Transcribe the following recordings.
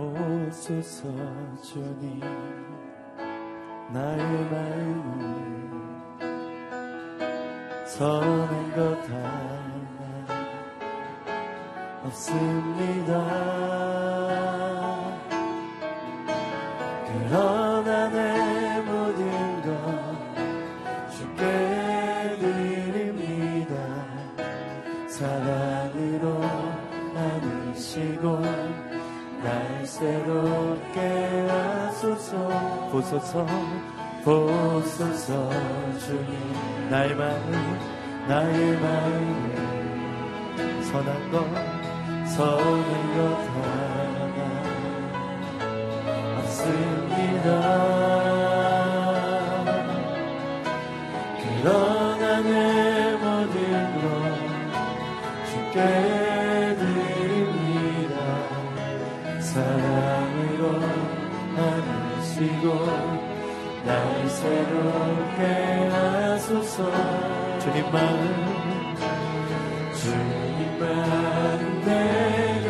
오소서 주님, 나의 마음을 선한 것 하나 없습니다. 그러나 내 모든 것 주께 드립니다. 사랑으로 안으시고 날 새롭게 하소서. 보소서 보소서 주님, 나의 마음을 선한 것 하나 없습니다. 그러나 내 모든 것 주께 사랑으로 안으시고 날 새롭게 하소서. 주님 마음 내게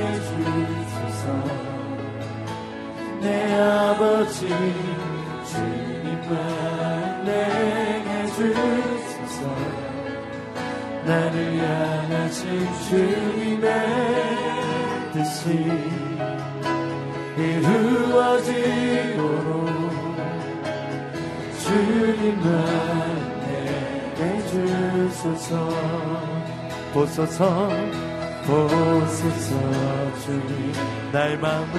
주소서. 내 아버지 주님 마음 내게 주소서. 나를 향하신 주님의 뜻이 이루어지도록 주님만 내게 주소서. 보소서 주님, 나의 마음은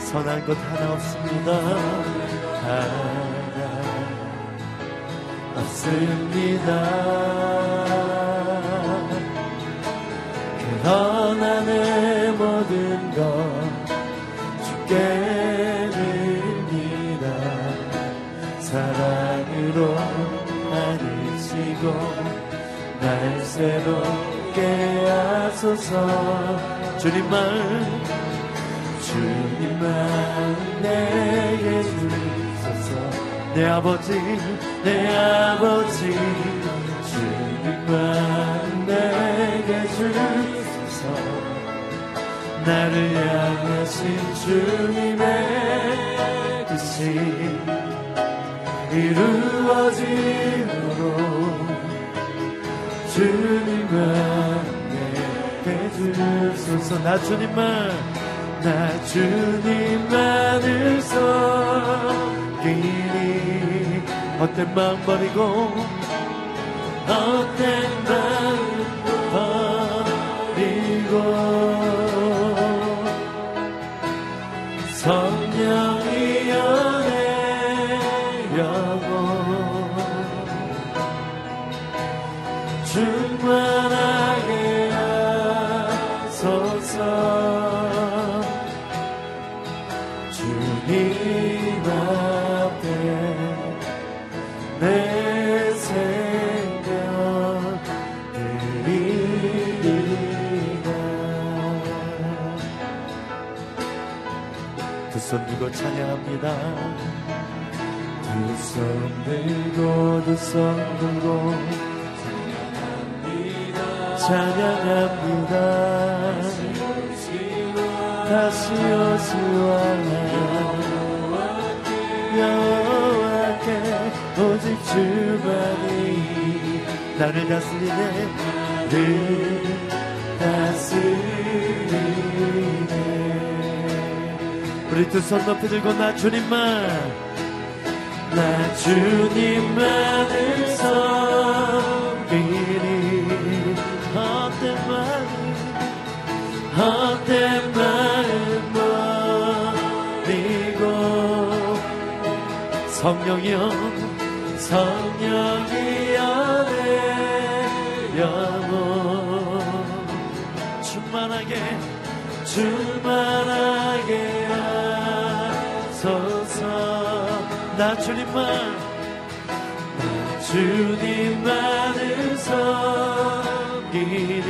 선한 것 하나 없습니다. 하나 없습니다. 그러나 내 모든 것 주께 드립니다. 사랑으로 안으시고 날 새롭게 하소서. 주님 마음 내게 주소서. 내 아버지 주님 마음 내게 주소서. 나를 향하신 주님의 뜻이 이루어지도록 주님만 내게 주소서. 나 주님만을 섬기니 헛된 마음 버리고 헛된 마음 버리고 성령이여 내 영혼 충만하게 하소서. 주님 앞에 내 생각 두손 들고 찬양합니다. 두손 들고 찬양합니다. 다시 오시와 여호와께 오직 주만이 나를 다스리네. 우리 두 손 높이 들고 나 주님만을 섬기니 헛된 마음 버리고 성령이여 내 영혼 충만하게 하소서. 나 주님만을 섬기니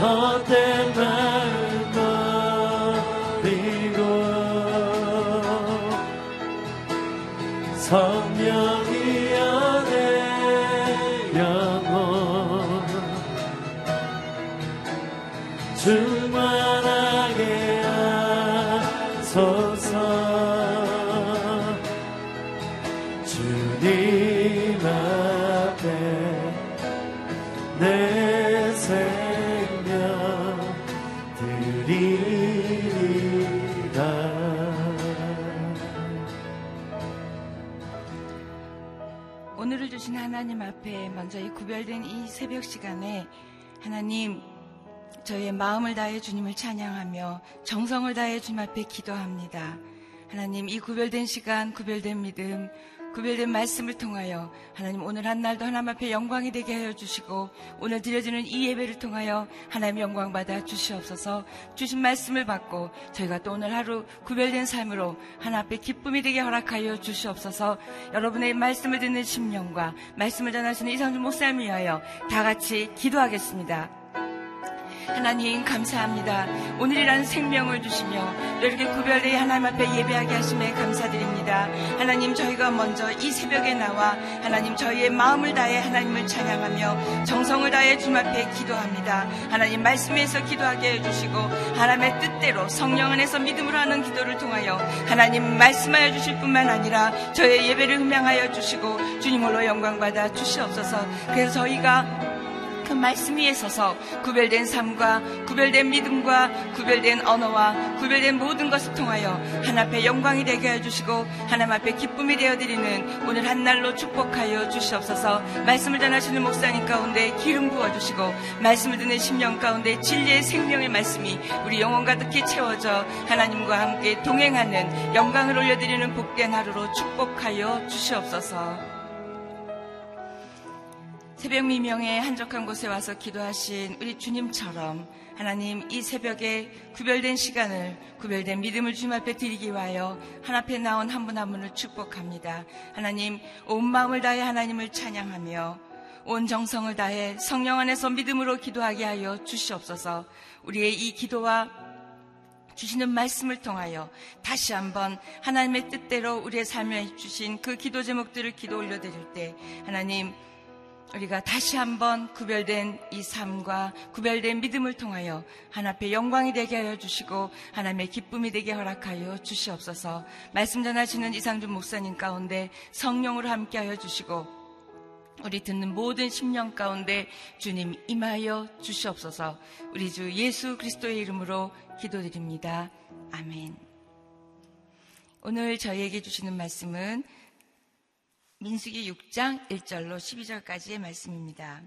헛된 마음 버리고 성령이여 내 영혼 오늘을 주신 하나님 앞에 먼저 이 구별된 이 새벽 시간에 하나님, 저희의 마음을 다해 주님을 찬양하며 정성을 다해 주님 앞에 기도합니다. 하나님, 이 구별된 시간, 구별된 믿음, 구별된 말씀을 통하여 하나님 오늘 한 날도 하나님 앞에 영광이 되게 하여 주시고, 오늘 드려지는 이 예배를 통하여 하나님 영광 받아 주시옵소서. 주신 말씀을 받고 저희가 또 오늘 하루 구별된 삶으로 하나님 앞에 기쁨이 되게 허락하여 주시옵소서. 여러분의 말씀을 듣는 심령과 말씀을 전하시는 이상준 목사님을 위하여 다같이 기도하겠습니다. 하나님, 감사합니다. 오늘이라는 생명을 주시며 이렇게 구별되이 하나님 앞에 예배하게 하심에 감사드립니다. 하나님, 저희가 먼저 이 새벽에 나와 하나님 저희의 마음을 다해 하나님을 찬양하며 정성을 다해 주님 앞에 기도합니다. 하나님, 말씀에서 기도하게 해주시고 하나님의 뜻대로 성령 안에서 믿음으로 하는 기도를 통하여 하나님 말씀하여 주실 뿐만 아니라 저희의 예배를 흠양하여 주시고 주님으로 영광받아 주시옵소서. 그래서 저희가 그 말씀 위에 서서 구별된 삶과 구별된 믿음과 구별된 언어와 구별된 모든 것을 통하여 하나님 앞에 영광이 되게 해주시고 하나님 앞에 기쁨이 되어드리는 오늘 한날로 축복하여 주시옵소서. 말씀을 전하시는 목사님 가운데 기름 부어주시고 말씀을 듣는 심령 가운데 진리의 생명의 말씀이 우리 영혼 가득히 채워져 하나님과 함께 동행하는 영광을 올려드리는 복된 하루로 축복하여 주시옵소서. 새벽 미명의 한적한 곳에 와서 기도하신 우리 주님처럼 하나님, 이 새벽에 구별된 시간을, 구별된 믿음을 주님 앞에 드리기 위하여 하나님 앞에 나온 한 분 한 분을 축복합니다. 하나님, 온 마음을 다해 하나님을 찬양하며 온 정성을 다해 성령 안에서 믿음으로 기도하게 하여 주시옵소서. 우리의 이 기도와 주시는 말씀을 통하여 다시 한번 하나님의 뜻대로 우리의 삶에 주신 그 기도 제목들을 기도 올려드릴 때 하나님, 우리가 다시 한번 구별된 이 삶과 구별된 믿음을 통하여 하나님 앞에 영광이 되게 하여 주시고 하나님의 기쁨이 되게 허락하여 주시옵소서. 말씀 전하시는 이상준 목사님 가운데 성령으로 함께 하여 주시고 우리 듣는 모든 심령 가운데 주님 임하여 주시옵소서. 우리 주 예수 그리스도의 이름으로 기도드립니다. 아멘. 오늘 저희에게 주시는 말씀은 민수기 6장 1절로 12절까지의 말씀입니다.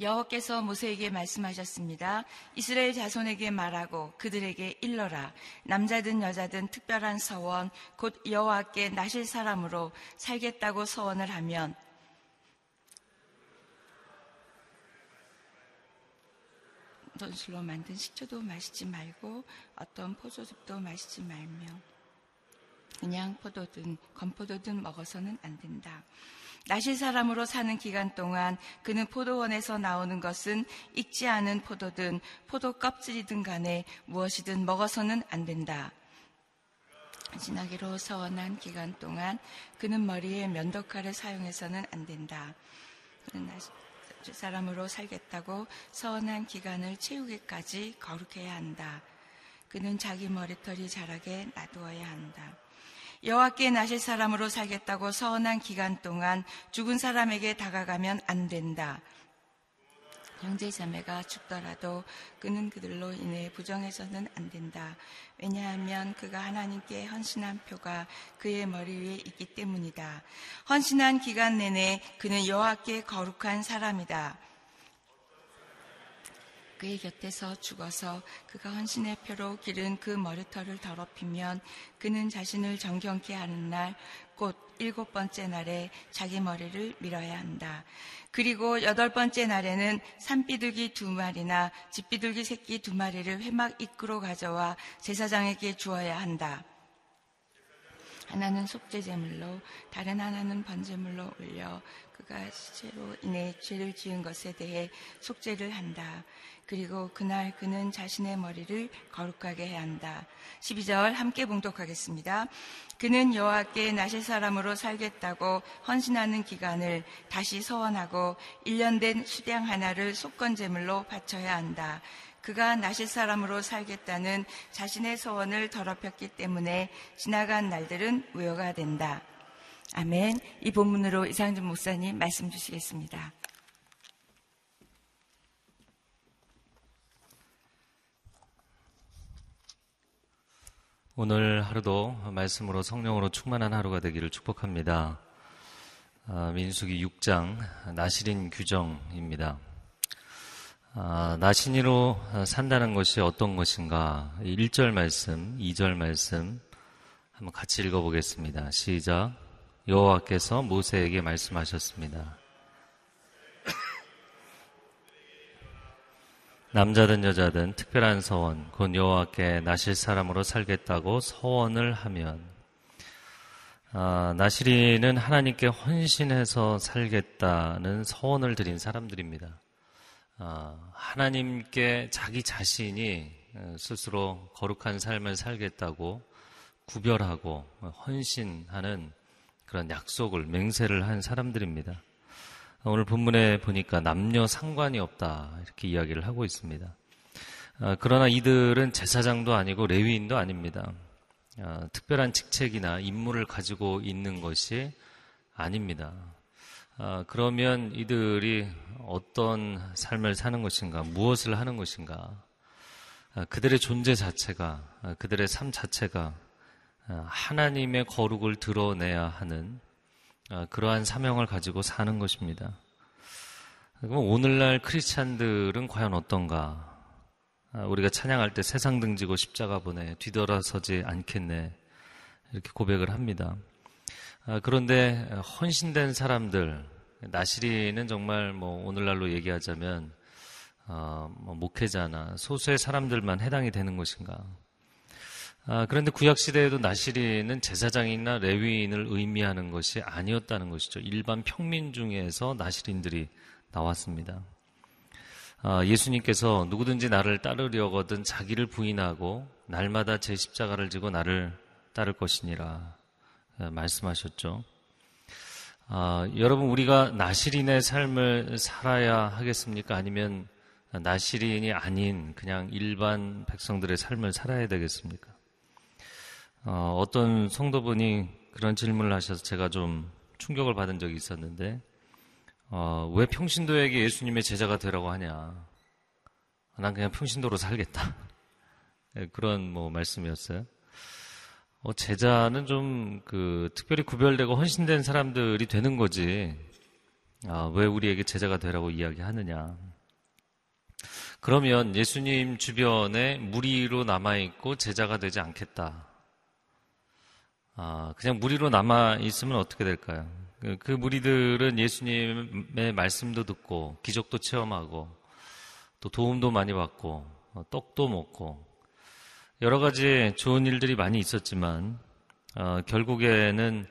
여호와께서 모세에게 말씀하셨습니다. 이스라엘 자손에게 말하고 그들에게 일러라. 남자든 여자든 특별한 서원, 곧 여호와께 나실 사람으로 살겠다고 서원을 하면 돈술로 만든 식초도 마시지 말고 어떤 포도즙도 마시지 말며 그냥 포도든 건포도든 먹어서는 안 된다. 나실 사람으로 사는 기간 동안 그는 포도원에서 나오는 것은 익지 않은 포도든 포도 껍질이든 간에 무엇이든 먹어서는 안 된다. 지나기로 서원한 기간 동안 그는 머리에 면도칼을 사용해서는 안 된다. 그는 나실 사람으로 살겠다고 서원한 기간을 채우기까지 거룩해야 한다. 그는 자기 머리털이 자라게 놔두어야 한다. 여호와께 나실 사람으로 살겠다고 서원한 기간 동안 죽은 사람에게 다가가면 안 된다. 형제 자매가 죽더라도 그는 그들로 인해 부정해서는 안 된다. 왜냐하면 그가 하나님께 헌신한 표가 그의 머리 위에 있기 때문이다. 헌신한 기간 내내 그는 여호와께 거룩한 사람이다. 그의 곁에서 죽어서 그가 헌신의 표로 기른 그 머리털을 더럽히면 그는 자신을 정경케 하는 날, 곧 7번째 날에 자기 머리를 밀어야 한다. 그리고 8번째 날에는 산비둘기 2마리나 집비둘기 새끼 2마리를 회막 입구로 가져와 제사장에게 주어야 한다. 하나는 속죄제물로, 다른 하나는 번제물로 올려 그가 시체로 인해 죄를 지은 것에 대해 속죄를 한다. 그리고 그날 그는 자신의 머리를 거룩하게 해야 한다. 12절 함께 봉독하겠습니다. 그는 여호와께 나실 사람으로 살겠다고 헌신하는 기간을 다시 서원하고 1년 된 수량 하나를 속건제물로 바쳐야 한다. 그가 나실 사람으로 살겠다는 자신의 서원을 더럽혔기 때문에 지나간 날들은 무효가 된다. 아멘. 이 본문으로 이상준 목사님 말씀 주시겠습니다. 오늘 하루도 말씀으로 성령으로 충만한 하루가 되기를 축복합니다. 민수기 6장 나실인 규정입니다. 나실인으로 산다는 것이 어떤 것인가 1절 말씀, 2절 말씀 한번 같이 읽어보겠습니다. 시작. 여호와께서 모세에게 말씀하셨습니다. 남자든 여자든 특별한 서원, 곧 여호와께 나실 사람으로 살겠다고 서원을 하면 나실인은 하나님께 헌신해서 살겠다는 서원을 드린 사람들입니다. 하나님께 자기 자신이 스스로 거룩한 삶을 살겠다고 구별하고 헌신하는 그런 약속을, 맹세를 한 사람들입니다. 오늘 본문에 보니까 남녀 상관이 없다 이렇게 이야기를 하고 있습니다. 그러나 이들은 제사장도 아니고 레위인도 아닙니다. 특별한 직책이나 임무를 가지고 있는 것이 아닙니다. 그러면 이들이 어떤 삶을 사는 것인가, 무엇을 하는 것인가, 그들의 존재 자체가, 그들의 삶 자체가 하나님의 거룩을 드러내야 하는 그러한 사명을 가지고 사는 것입니다. 그럼 오늘날 크리스찬들은 과연 어떤가? 우리가 찬양할 때 세상 등지고 십자가 보내 뒤돌아서지 않겠네 이렇게 고백을 합니다. 그런데 헌신된 사람들, 나실인은 정말 오늘날로 얘기하자면 목회자나 소수의 사람들만 해당이 되는 것인가? 그런데 구약시대에도 나실인은 제사장이나 레위인을 의미하는 것이 아니었다는 것이죠. 일반 평민 중에서 나실인들이 나왔습니다. 예수님께서 누구든지 나를 따르려거든 자기를 부인하고 날마다 제 십자가를 지고 나를 따를 것이니라 말씀하셨죠. 여러분, 우리가 나실인의 삶을 살아야 하겠습니까? 아니면 나실인이 아닌 그냥 일반 백성들의 삶을 살아야 되겠습니까? 어떤 성도분이 그런 질문을 하셔서 제가 좀 충격을 받은 적이 있었는데, 왜 평신도에게 예수님의 제자가 되라고 하냐, 난 그냥 평신도로 살겠다 그런 말씀이었어요. 제자는 좀 특별히 구별되고 헌신된 사람들이 되는 거지, 왜 우리에게 제자가 되라고 이야기하느냐. 그러면 예수님 주변에 무리로 남아있고 제자가 되지 않겠다, 그냥 무리로 남아있으면 어떻게 될까요? 그 무리들은 예수님의 말씀도 듣고 기적도 체험하고 또 도움도 많이 받고 떡도 먹고 여러 가지 좋은 일들이 많이 있었지만 결국에는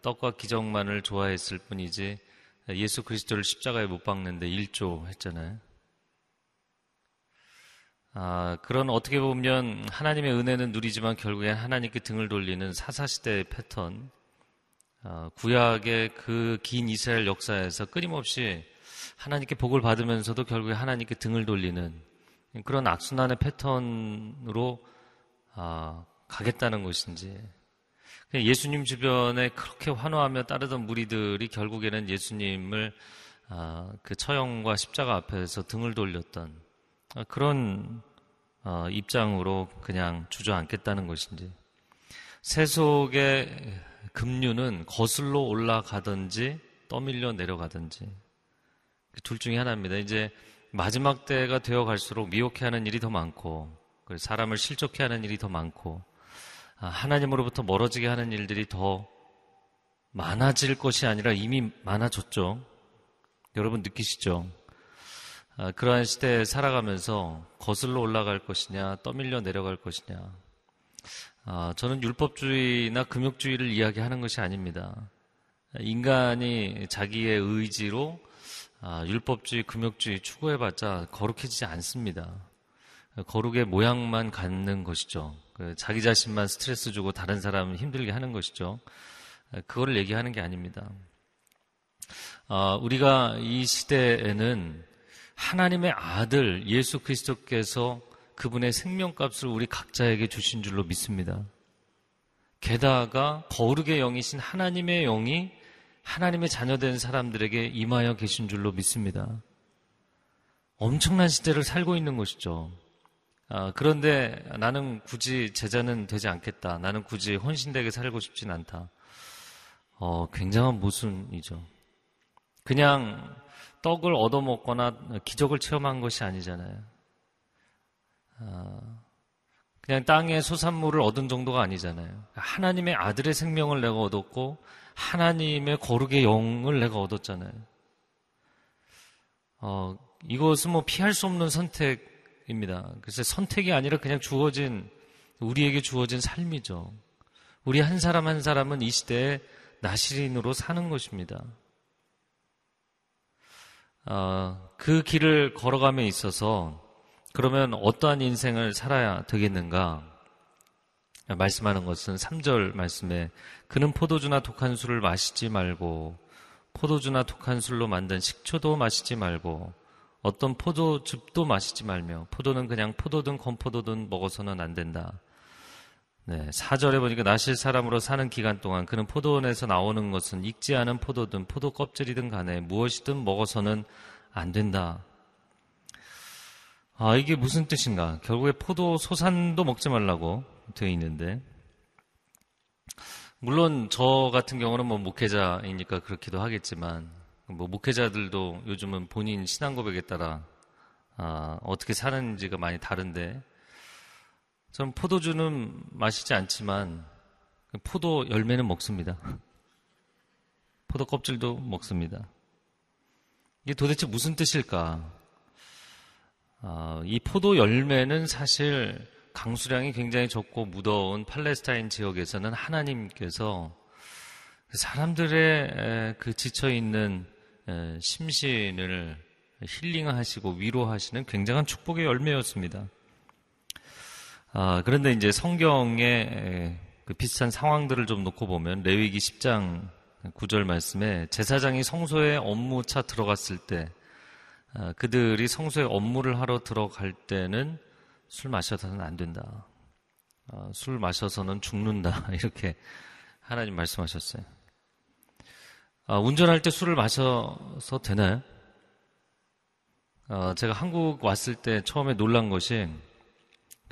떡과 기적만을 좋아했을 뿐이지 예수 그리스도를 십자가에 못 박는데 일조했잖아요. 그런 어떻게 보면 하나님의 은혜는 누리지만 결국엔 하나님께 등을 돌리는 사사시대의 패턴, 구약의 그 긴 이스라엘 역사에서 끊임없이 하나님께 복을 받으면서도 결국에 하나님께 등을 돌리는 그런 악순환의 패턴으로 가겠다는 것인지, 예수님 주변에 그렇게 환호하며 따르던 무리들이 결국에는 예수님을 그 처형과 십자가 앞에서 등을 돌렸던 그런 입장으로 그냥 주저앉겠다는 것인지, 세속의 급류는 거슬러 올라가든지 떠밀려 내려가든지 둘 중에 하나입니다. 이제 마지막 때가 되어갈수록 미혹해 하는 일이 더 많고, 사람을 실족해 하는 일이 더 많고, 하나님으로부터 멀어지게 하는 일들이 더 많아질 것이 아니라 이미 많아졌죠. 여러분 느끼시죠? 그러한 시대에 살아가면서 거슬러 올라갈 것이냐 떠밀려 내려갈 것이냐. 저는 율법주의나 금욕주의를 이야기하는 것이 아닙니다. 인간이 자기의 의지로 율법주의, 금욕주의 추구해봤자 거룩해지지 않습니다. 거룩의 모양만 갖는 것이죠. 자기 자신만 스트레스 주고 다른 사람을 힘들게 하는 것이죠. 그거를 얘기하는 게 아닙니다. 우리가 이 시대에는 하나님의 아들 예수 그리스도께서 그분의 생명값을 우리 각자에게 주신 줄로 믿습니다. 게다가 거룩의 영이신 하나님의 영이 하나님의 자녀된 사람들에게 임하여 계신 줄로 믿습니다. 엄청난 시대를 살고 있는 것이죠. 그런데 나는 굳이 제자는 되지 않겠다, 나는 굳이 헌신되게 살고 싶진 않다. 굉장한 모순이죠. 그냥 떡을 얻어먹거나 기적을 체험한 것이 아니잖아요. 그냥 땅의 소산물을 얻은 정도가 아니잖아요. 하나님의 아들의 생명을 내가 얻었고 하나님의 거룩의 영을 내가 얻었잖아요. 이것은 뭐 피할 수 없는 선택입니다. 글쎄 선택이 아니라 그냥 주어진, 우리에게 주어진 삶이죠. 우리 한 사람 한 사람은 이 시대의 나실인으로 사는 것입니다. 그 길을 걸어가며 있어서 그러면 어떠한 인생을 살아야 되겠는가? 말씀하는 것은 3절 말씀에 그는 포도주나 독한 술을 마시지 말고 포도주나 독한 술로 만든 식초도 마시지 말고 어떤 포도즙도 마시지 말며 포도는 그냥 포도든 건포도든 먹어서는 안 된다. 네, 4절에 보니까 나실 사람으로 사는 기간 동안 그는 포도원에서 나오는 것은 익지 않은 포도든 포도 껍질이든 간에 무엇이든 먹어서는 안 된다. 이게 무슨 뜻인가? 결국에 포도 소산도 먹지 말라고 되어 있는데, 물론 저 같은 경우는 뭐 목회자이니까 그렇기도 하겠지만, 뭐 목회자들도 요즘은 본인 신앙 고백에 따라 어떻게 사는지가 많이 다른데, 저는 포도주는 마시지 않지만 포도 열매는 먹습니다. 포도 껍질도 먹습니다. 이게 도대체 무슨 뜻일까? 이 포도 열매는 사실 강수량이 굉장히 적고 무더운 팔레스타인 지역에서는 하나님께서 사람들의 그 지쳐있는 심신을 힐링하시고 위로하시는 굉장한 축복의 열매였습니다. 그런데 이제 성경에 그 비슷한 상황들을 좀 놓고 보면 레위기 10장 9절 말씀에 제사장이 성소에 업무차 들어갔을 때 그들이 성소에 업무를 하러 들어갈 때는 술 마셔서는 안 된다. 술 마셔서는 죽는다. 이렇게 하나님 말씀하셨어요. 운전할 때 술을 마셔서 되나요? 제가 한국 왔을 때 처음에 놀란 것이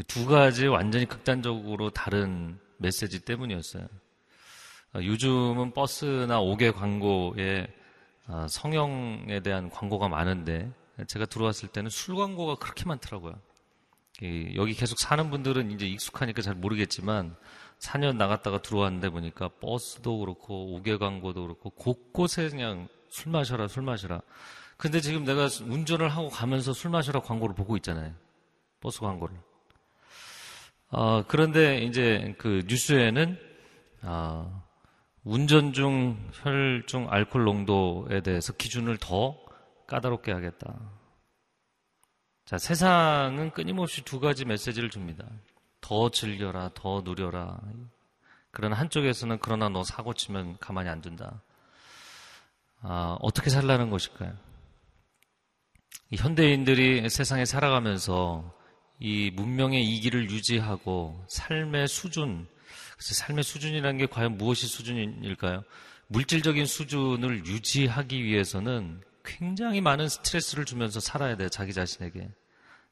두 가지 완전히 극단적으로 다른 메시지 때문이었어요. 요즘은 버스나 5개 광고에 성형에 대한 광고가 많은데 제가 들어왔을 때는 술 광고가 그렇게 많더라고요. 여기 계속 사는 분들은 이제 익숙하니까 잘 모르겠지만 4년 나갔다가 들어왔는데 보니까 버스도 그렇고 5개 광고도 그렇고 곳곳에 그냥 술 마셔라 술 마셔라. 근데 지금 내가 운전을 하고 가면서 술 마셔라 광고를 보고 있잖아요. 버스 광고를. 그런데 이제 그 뉴스에는 운전 중 혈중 알코올 농도에 대해서 기준을 더 까다롭게 하겠다. 자, 세상은 끊임없이 두 가지 메시지를 줍니다. 더 즐겨라, 더 누려라. 그러나 한쪽에서는 그러나 너 사고 치면 가만히 안 둔다. 어떻게 살라는 것일까요? 이 현대인들이 세상에 살아가면서 이 문명의 이기를 유지하고 삶의 수준, 그래서 삶의 수준이라는 게 과연 무엇이 수준일까요? 물질적인 수준을 유지하기 위해서는 굉장히 많은 스트레스를 주면서 살아야 돼요. 자기 자신에게,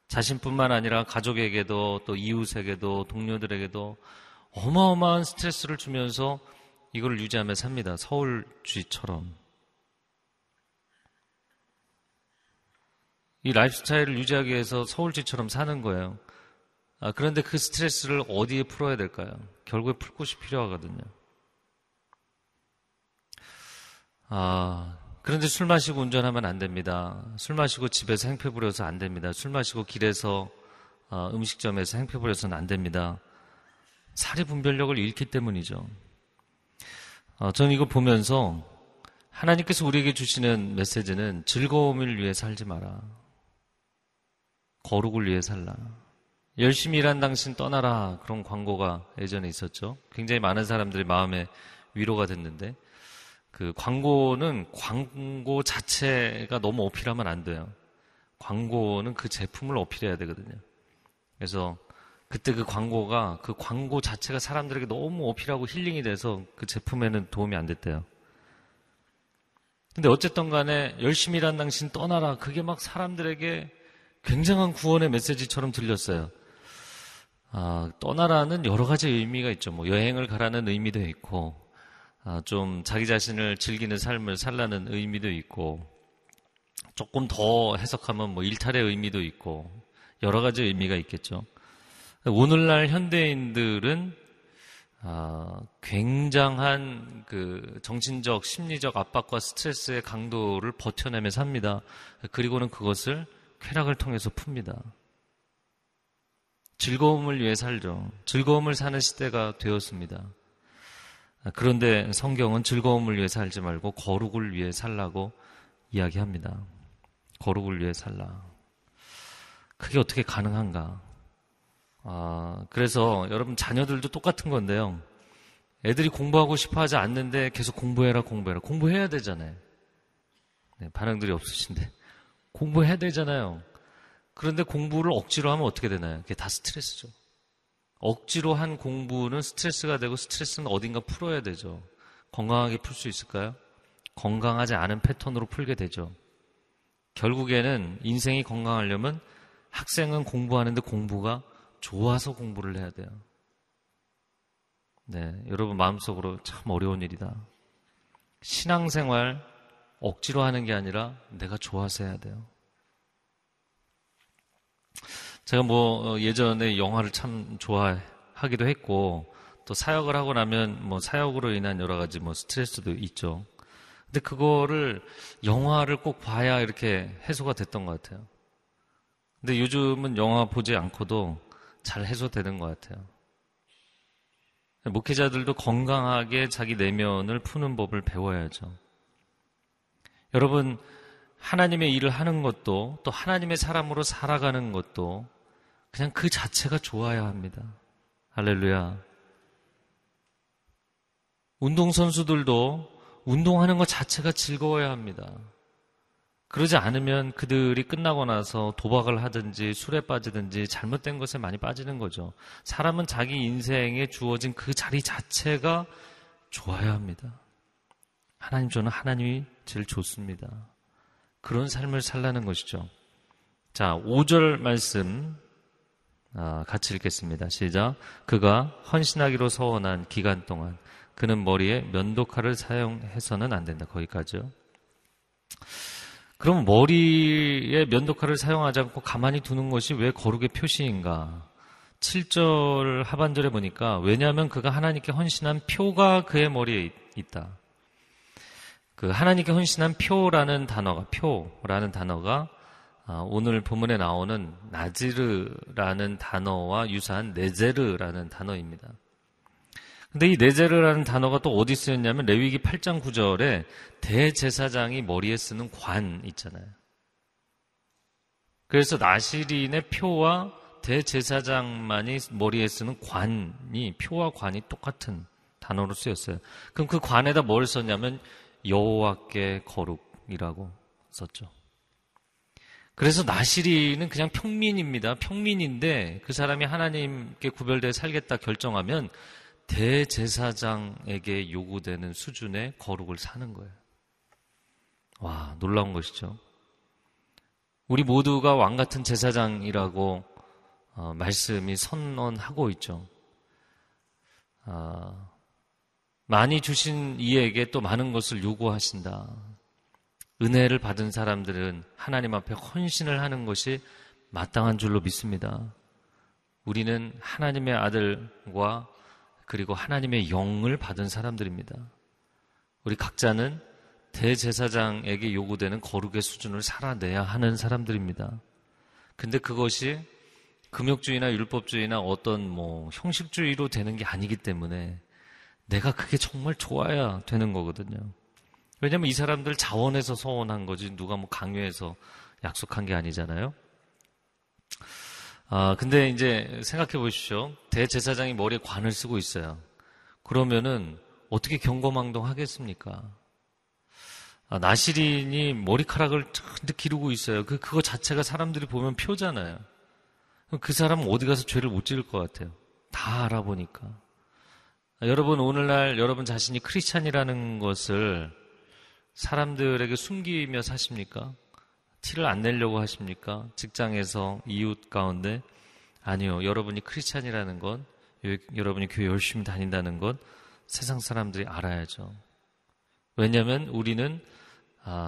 자신뿐만 아니라 가족에게도 또 이웃에게도 동료들에게도 어마어마한 스트레스를 주면서 이걸 유지하며 삽니다. 서울주의처럼. 이 라이프스타일을 유지하기 위해서 서울지처럼 사는 거예요. 그런데 그 스트레스를 어디에 풀어야 될까요? 결국에 풀 곳이 필요하거든요. 그런데 술 마시고 운전하면 안 됩니다. 술 마시고 집에서 행패 부려서 안 됩니다. 술 마시고 길에서 음식점에서 행패 부려서는 안 됩니다. 사리 분별력을 잃기 때문이죠. 저는 이거 보면서 하나님께서 우리에게 주시는 메시지는 즐거움을 위해 살지 마라. 거룩을 위해 살라. 열심히 일한 당신 떠나라. 그런 광고가 예전에 있었죠. 굉장히 많은 사람들이 마음에 위로가 됐는데 그 광고는 광고 자체가 너무 어필하면 안 돼요. 광고는 그 제품을 어필해야 되거든요. 그래서 그때 그 광고가 그 광고 자체가 사람들에게 너무 어필하고 힐링이 돼서 그 제품에는 도움이 안 됐대요. 근데 어쨌든 간에 열심히 일한 당신 떠나라. 그게 막 사람들에게 굉장한 구원의 메시지처럼 들렸어요. 떠나라는 여러 가지 의미가 있죠. 뭐 여행을 가라는 의미도 있고, 좀 자기 자신을 즐기는 삶을 살라는 의미도 있고, 조금 더 해석하면 뭐 일탈의 의미도 있고 여러 가지 의미가 있겠죠. 오늘날 현대인들은 굉장한 그 정신적, 심리적 압박과 스트레스의 강도를 버텨내며 삽니다. 그리고는 그것을 쾌락을 통해서 풉니다. 즐거움을 위해 살죠. 즐거움을 사는 시대가 되었습니다. 그런데 성경은 즐거움을 위해 살지 말고 거룩을 위해 살라고 이야기합니다. 거룩을 위해 살라. 그게 어떻게 가능한가? 그래서 여러분 자녀들도 똑같은 건데요. 애들이 공부하고 싶어 하지 않는데 계속 공부해라. 공부해야 되잖아요. 네, 반응들이 없으신데. 공부해야 되잖아요. 그런데 공부를 억지로 하면 어떻게 되나요? 그게 다 스트레스죠. 억지로 한 공부는 스트레스가 되고, 스트레스는 어딘가 풀어야 되죠. 건강하게 풀 수 있을까요? 건강하지 않은 패턴으로 풀게 되죠. 결국에는 인생이 건강하려면 학생은 공부하는데 공부가 좋아서 공부를 해야 돼요. 네, 여러분 마음속으로 참 어려운 일이다. 신앙생활 억지로 하는 게 아니라 내가 좋아서 해야 돼요. 제가 뭐 예전에 영화를 참 좋아하기도 했고, 또 사역을 하고 나면 뭐 사역으로 인한 여러 가지 뭐 스트레스도 있죠. 근데 그거를 영화를 꼭 봐야 이렇게 해소가 됐던 것 같아요. 근데 요즘은 영화 보지 않고도 잘 해소되는 것 같아요. 목회자들도 건강하게 자기 내면을 푸는 법을 배워야죠. 여러분, 하나님의 일을 하는 것도, 또 하나님의 사람으로 살아가는 것도 그냥 그 자체가 좋아야 합니다. 할렐루야. 운동선수들도 운동하는 것 자체가 즐거워야 합니다. 그러지 않으면 그들이 끝나고 나서 도박을 하든지 술에 빠지든지 잘못된 것에 많이 빠지는 거죠. 사람은 자기 인생에 주어진 그 자리 자체가 좋아야 합니다. 하나님, 저는 하나님이 제일 좋습니다. 그런 삶을 살라는 것이죠. 자, 5절 말씀 같이 읽겠습니다. 시작. 그가 헌신하기로 서원한 기간 동안 그는 머리에 면도칼을 사용해서는 안 된다. 거기까지요. 그럼 머리에 면도칼을 사용하지 않고 가만히 두는 것이 왜 거룩의 표시인가? 7절 하반절에 보니까 왜냐하면 그가 하나님께 헌신한 표가 그의 머리에 있다. 그 하나님께 헌신한 표라는 단어가 오늘 본문에 나오는 나지르라는 단어와 유사한 네제르라는 단어입니다. 근데 이 네제르라는 단어가 또 어디 쓰였냐면 레위기 8장 9절에 대제사장이 머리에 쓰는 관 있잖아요. 그래서 나실인의 표와 대제사장만이 머리에 쓰는 관이, 표와 관이 똑같은 단어로 쓰였어요. 그럼 그 관에다 뭘 썼냐면 여호와께 거룩이라고 썼죠. 그래서 나실인은 그냥 평민입니다. 평민인데 그 사람이 하나님께 구별돼 살겠다 결정하면 대제사장에게 요구되는 수준의 거룩을 사는 거예요. 와, 놀라운 것이죠. 우리 모두가 왕같은 제사장이라고 말씀이 선언하고 있죠. 많이 주신 이에게 또 많은 것을 요구하신다. 은혜를 받은 사람들은 하나님 앞에 헌신을 하는 것이 마땅한 줄로 믿습니다. 우리는 하나님의 아들과 그리고 하나님의 영을 받은 사람들입니다. 우리 각자는 대제사장에게 요구되는 거룩의 수준을 살아내야 하는 사람들입니다. 근데 그것이 금욕주의나 율법주의나 어떤 뭐 형식주의로 되는 게 아니기 때문에 내가 그게 정말 좋아야 되는 거거든요. 왜냐면 이 사람들 자원해서 서원한 거지 누가 뭐 강요해서 약속한 게 아니잖아요. 근데 이제 생각해 보십시오. 대제사장이 머리에 관을 쓰고 있어요. 그러면은 어떻게 경거망동 하겠습니까? 나실인이 머리카락을 잔뜩 기르고 있어요. 그거 자체가 사람들이 보면 표잖아요. 그 사람은 어디 가서 죄를 못 지을 것 같아요. 다 알아보니까. 여러분, 오늘날 여러분 자신이 크리스찬이라는 것을 사람들에게 숨기며 사십니까? 티를 안 내려고 하십니까? 직장에서, 이웃 가운데? 아니요. 여러분이 크리스찬이라는 건, 여러분이 교회 열심히 다닌다는 건 세상 사람들이 알아야죠. 왜냐하면 우리는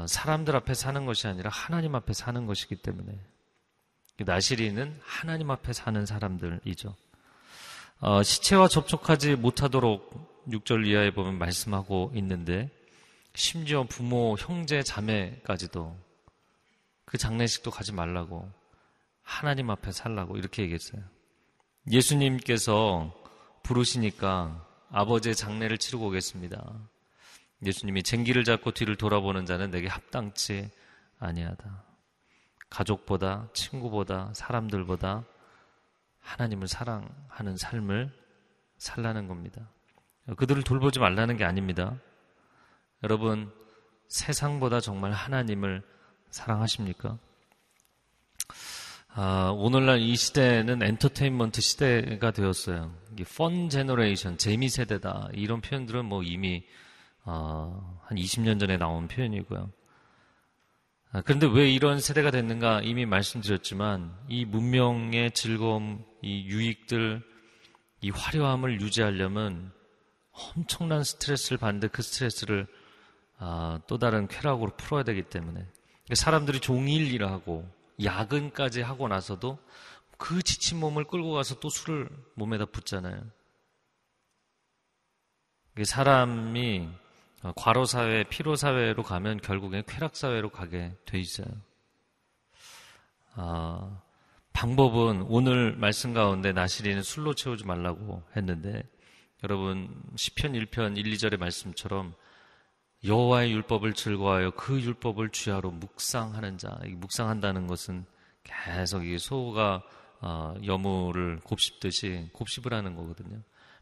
사람들 앞에 사는 것이 아니라 하나님 앞에 사는 것이기 때문에 나실인은 하나님 앞에 사는 사람들이죠. 시체와 접촉하지 못하도록 6절 이하에 보면 말씀하고 있는데 심지어 부모, 형제, 자매까지도 그 장례식도 가지 말라고 하나님 앞에 살라고 이렇게 얘기했어요. 예수님께서 부르시니까 아버지의 장례를 치르고 오겠습니다. 예수님이 쟁기를 잡고 뒤를 돌아보는 자는 내게 합당치 아니하다. 가족보다 친구보다 사람들보다 하나님을 사랑하는 삶을 살라는 겁니다. 그들을 돌보지 말라는 게 아닙니다. 여러분, 세상보다 정말 하나님을 사랑하십니까? 오늘날 이 시대는 엔터테인먼트 시대가 되었어요. 이게 펀 제너레이션, 재미 세대다 이런 표현들은 뭐 이미 한 20년 전에 나온 표현이고요. 그런데 왜 이런 세대가 됐는가 이미 말씀드렸지만 이 문명의 즐거움, 이 유익들, 이 화려함을 유지하려면 엄청난 스트레스를 받는데 그 스트레스를 또 다른 쾌락으로 풀어야 되기 때문에 사람들이 종일 일하고 야근까지 하고 나서도 그 지친 몸을 끌고 가서 또 술을 몸에다 붓잖아요. 사람이 과로사회, 피로사회로 가면 결국엔 쾌락사회로 가게 돼 있어요. 방법은 오늘 말씀 가운데 나실이는 술로 채우지 말라고 했는데 여러분 시편 1편 1, 2절의 말씀처럼 여호와의 율법을 즐거워하여 그 율법을 주야로 묵상하는 자. 묵상한다는 것은 계속 소가 여물을 곱씹듯이 곱씹을 하는 거거든요.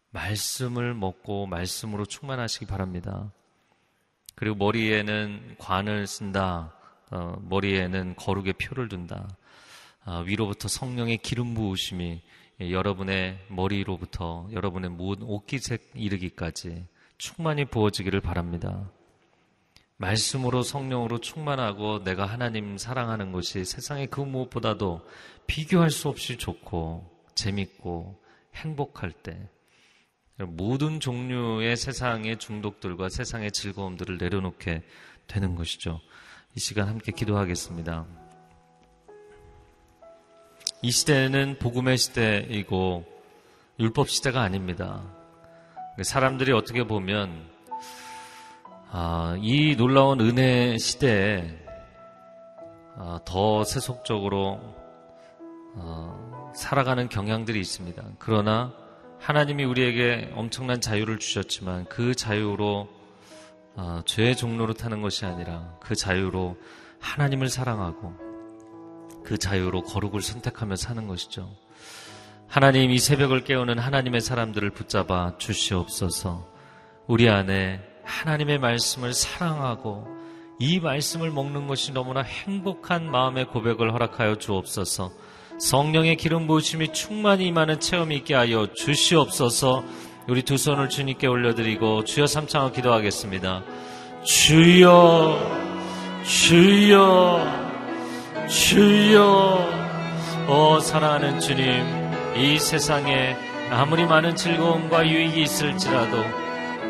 말씀을 먹고 말씀으로 충만하시기 바랍니다. 그리고 머리에는 관을 쓴다. 머리에는 거룩의 표를 둔다. 위로부터 성령의 기름 부으심이 여러분의 머리로부터 여러분의 모든 옷깃에 이르기까지 충만히 부어지기를 바랍니다. 말씀으로 성령으로 충만하고 내가 하나님 사랑하는 것이 세상의 그 무엇보다도 비교할 수 없이 좋고 재밌고 행복할 때 모든 종류의 세상의 중독들과 세상의 즐거움들을 내려놓게 되는 것이죠. 이 시간 함께 기도하겠습니다. 이 시대는 복음의 시대이고 율법 시대가 아닙니다. 사람들이 어떻게 보면 이 놀라운 은혜 시대에 더 세속적으로 살아가는 경향들이 있습니다. 그러나 하나님이 우리에게 엄청난 자유를 주셨지만 그 자유로 죄의 종로로 타는 것이 아니라 그 자유로 하나님을 사랑하고 그 자유로 거룩을 선택하며 사는 것이죠. 하나님, 이 새벽을 깨우는 하나님의 사람들을 붙잡아 주시옵소서. 우리 안에 하나님의 말씀을 사랑하고 이 말씀을 먹는 것이 너무나 행복한 마음의 고백을 허락하여 주옵소서. 성령의 기름 부으심이 충만히 임하는 체험이 있게 하여 주시옵소서. 우리 두 손을 주님께 올려드리고 주여 삼창을 기도하겠습니다. 주여, 주여, 주여. 사랑하는 주님, 이 세상에 아무리 많은 즐거움과 유익이 있을지라도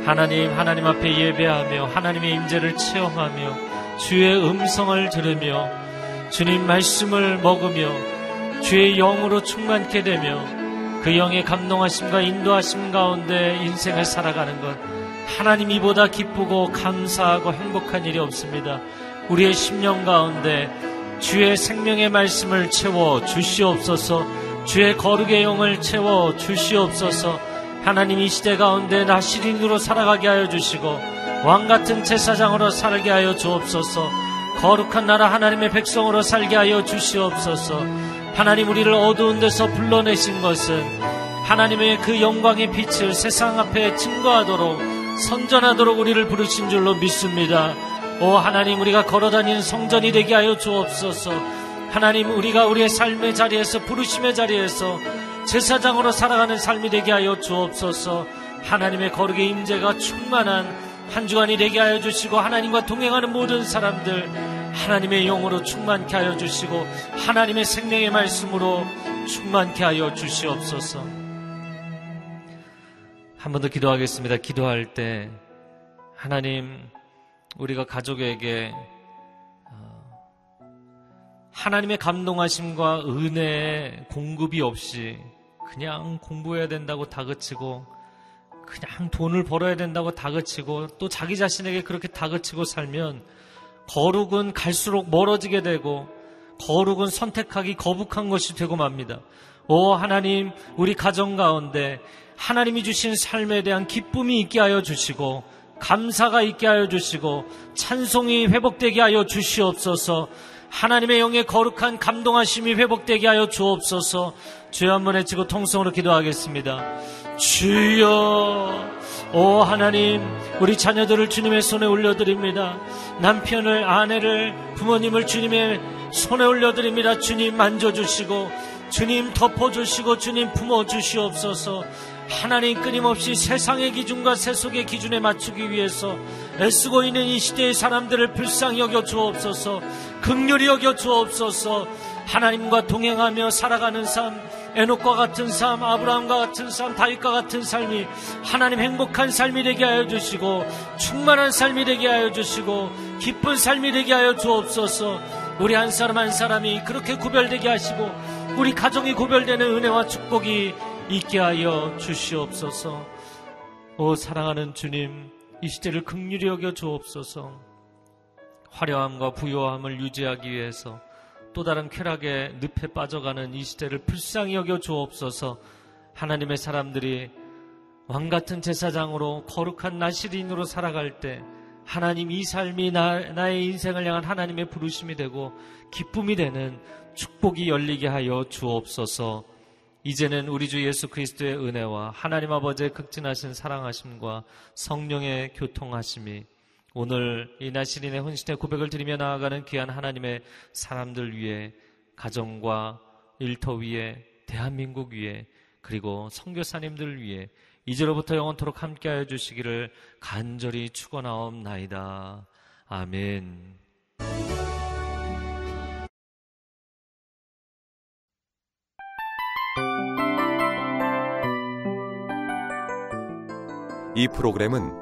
하나님 앞에 예배하며 하나님의 임재를 체험하며 주의 음성을 들으며 주님 말씀을 먹으며 주의 영으로 충만케 되며 그 영의 감동하심과 인도하심 가운데 인생을 살아가는 것, 하나님 이보다 기쁘고 감사하고 행복한 일이 없습니다. 우리의 심령 가운데 주의 생명의 말씀을 채워 주시옵소서. 주의 거룩의 영을 채워 주시옵소서. 하나님, 이 시대 가운데 나실인으로 살아가게 하여 주시고 왕같은 제사장으로 살게 하여 주옵소서. 거룩한 나라 하나님의 백성으로 살게 하여 주시옵소서. 하나님, 우리를 어두운 데서 불러내신 것은 하나님의 그 영광의 빛을 세상 앞에 증거하도록 선전하도록 우리를 부르신 줄로 믿습니다. 오 하나님, 우리가 걸어다니는 성전이 되게 하여 주옵소서. 하나님, 우리가 우리의 삶의 자리에서 부르심의 자리에서 제사장으로 살아가는 삶이 되게 하여 주옵소서. 하나님의 거룩의 임재가 충만한 한 주간이 되게 하여 주시고 하나님과 동행하는 모든 사람들 하나님의 영으로 충만케 하여 주시고 하나님의 생명의 말씀으로 충만케 하여 주시옵소서. 한 번 더 기도하겠습니다. 기도할 때 하나님, 우리가 가족에게 하나님의 감동하심과 은혜의 공급이 없이 그냥 공부해야 된다고 다그치고, 그냥 돈을 벌어야 된다고 다그치고, 또 자기 자신에게 그렇게 다그치고 살면 거룩은 갈수록 멀어지게 되고 거룩은 선택하기 거북한 것이 되고 맙니다. 오 하나님, 우리 가정 가운데 하나님이 주신 삶에 대한 기쁨이 있게 하여 주시고 감사가 있게 하여 주시고 찬송이 회복되게 하여 주시옵소서. 하나님의 영의 거룩한 감동하심이 회복되게 하여 주옵소서. 주여, 한번 외치고 통성으로 기도하겠습니다. 주여, 오 하나님, 우리 자녀들을 주님의 손에 올려드립니다. 남편을, 아내를, 부모님을 주님의 손에 올려드립니다. 주님 만져주시고, 주님 덮어주시고, 주님 품어주시옵소서. 하나님, 끊임없이 세상의 기준과 세속의 기준에 맞추기 위해서 애쓰고 있는 이 시대의 사람들을 불쌍히 여겨 주옵소서. 긍휼히 여겨 주옵소서. 하나님과 동행하며 살아가는 삶, 에녹과 같은 삶, 아브라함과 같은 삶, 다윗과 같은 삶이 하나님 행복한 삶이 되게 하여 주시고 충만한 삶이 되게 하여 주시고 기쁜 삶이 되게 하여 주옵소서. 우리 한 사람 한 사람이 그렇게 구별되게 하시고 우리 가정이 구별되는 은혜와 축복이 있게 하여 주시옵소서. 오 사랑하는 주님, 이 시대를 긍휼히 여겨 주옵소서. 화려함과 부요함을 유지하기 위해서 또 다른 쾌락의 늪에 빠져가는 이 시대를 불쌍히 여겨 주옵소서. 하나님의 사람들이 왕같은 제사장으로 거룩한 나실인으로 살아갈 때 하나님, 이 삶이 나의 인생을 향한 하나님의 부르심이 되고 기쁨이 되는 축복이 열리게 하여 주옵소서. 이제는 우리 주 예수 그리스도의 은혜와 하나님 아버지의 극진하신 사랑하심과 성령의 교통하심이 오늘 이 나실인의 헌신의 고백을 드리며 나아가는 귀한 하나님의 사람들 위에, 가정과 일터 위에, 대한민국 위에, 그리고 선교사님들 위에 이제로부터 영원토록 함께하여 주시기를 간절히 축원하옵나이다. 아멘. 이 프로그램은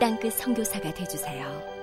땅끝 선교사가 되어주세요.